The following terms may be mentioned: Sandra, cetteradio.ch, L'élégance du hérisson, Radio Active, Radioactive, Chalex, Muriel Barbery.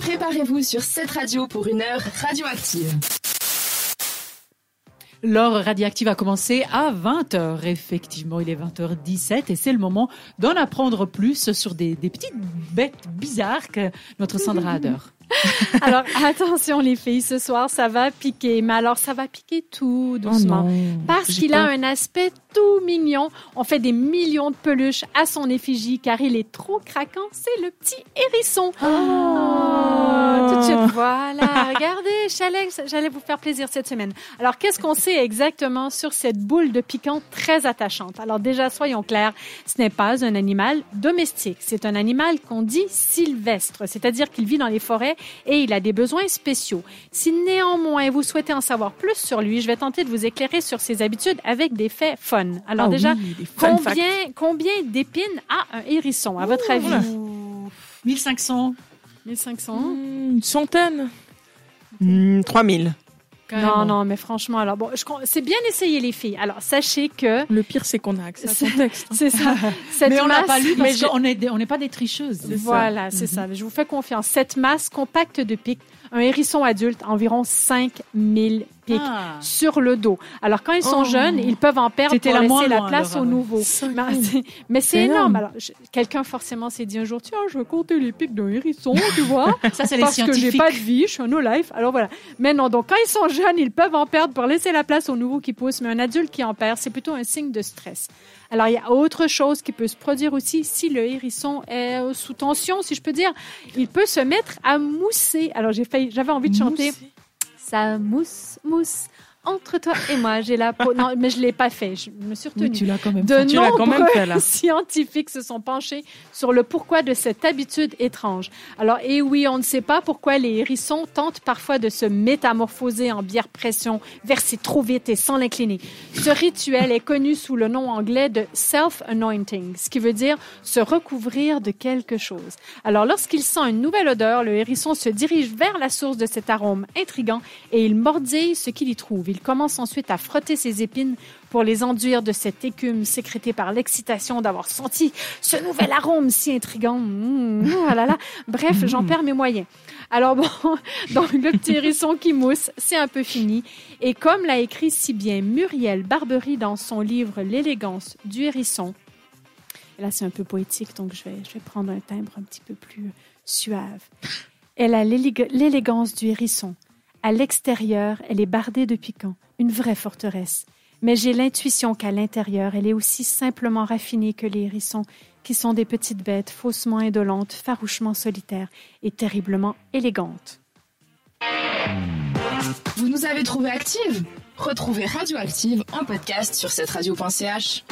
Préparez-vous sur cette radio pour une heure radioactive. L'heure radioactive a commencé à 20h. Effectivement, il est 20h17 et c'est le moment d'en apprendre plus sur des petites bêtes bizarres que notre Sandra adore. Alors, attention les filles, ce soir, ça va piquer. Mais alors, ça va piquer tout doucement. Oh non, parce qu'il a un aspect tout mignon. On fait des millions de peluches à son effigie car il est trop craquant. C'est le petit hérisson. Oh, tout de suite, voilà. Regardez, Chalex, j'allais vous faire plaisir cette semaine. Alors, qu'est-ce qu'on sait exactement sur cette boule de piquant très attachante? Alors déjà, soyons clairs, ce n'est pas un animal domestique. C'est un animal qu'on dit sylvestre, c'est-à-dire qu'il vit dans les forêts et il a des besoins spéciaux. Si néanmoins vous souhaitez en savoir plus sur lui, je vais tenter de vous éclairer sur ses habitudes avec des faits fun. Alors déjà, oui, combien d'épines a un hérisson, à votre avis? 1500. 1500? Une centaine. 3000. Non, mais franchement, alors bon, c'est bien essayé les filles. Alors sachez que le pire c'est qu'on a accès à son texte. C'est ça. Mais on l'a pas lu parce qu'on n'est pas des tricheuses. Voilà, c'est ça. Je vous fais confiance. Cette masse compacte de pics, un hérisson adulte environ 5000 pics sur le dos. Alors quand ils sont jeunes, ils peuvent en perdre pour laisser la place aux nouveaux. Mais c'est énorme. Alors quelqu'un forcément s'est dit un jour, tiens, je vais compter les pics d'un hérisson, tu vois. Ça c'est les scientifiques. Parce que j'ai pas de vie, je suis un no life. Alors voilà. Mais non, donc quand ils sont jeunes, ils peuvent en perdre pour laisser la place aux nouveaux qui poussent, mais un adulte qui en perd, c'est plutôt un signe de stress. Alors, il y a autre chose qui peut se produire aussi si le hérisson est sous tension, si je peux dire. Il peut se mettre à mousser. Alors, j'avais envie de chanter. Ça mousse, mousse. Entre toi et moi, j'ai la peau. Non, mais je l'ai pas fait. Je me suis retenue. Mais tu l'as quand même fait. De nombreux scientifiques se sont penchés sur le pourquoi de cette habitude étrange. Alors, et oui, on ne sait pas pourquoi les hérissons tentent parfois de se métamorphoser en bière pression, verser trop vite et sans l'incliner. Ce rituel est connu sous le nom anglais de self-anointing, ce qui veut dire se recouvrir de quelque chose. Alors, lorsqu'il sent une nouvelle odeur, le hérisson se dirige vers la source de cet arôme intrigant et il mordille ce qu'il y trouve. Il commence ensuite à frotter ses épines pour les enduire de cette écume sécrétée par l'excitation d'avoir senti ce nouvel arôme si intrigant. Ah là là. Bref, j'en perds mes moyens. Alors bon, donc le petit hérisson qui mousse, c'est un peu fini. Et comme l'a écrit si bien Muriel Barbery dans son livre « L'élégance du hérisson », là c'est un peu poétique, donc je vais prendre un timbre un petit peu plus suave. Elle a l'élégance du hérisson. À l'extérieur, elle est bardée de piquants, une vraie forteresse. Mais j'ai l'intuition qu'à l'intérieur, elle est aussi simplement raffinée que les hérissons, qui sont des petites bêtes faussement indolentes, farouchement solitaires et terriblement élégantes. Vous nous avez trouvés actives? Retrouvez Radio Active en podcast sur cetteradio.ch.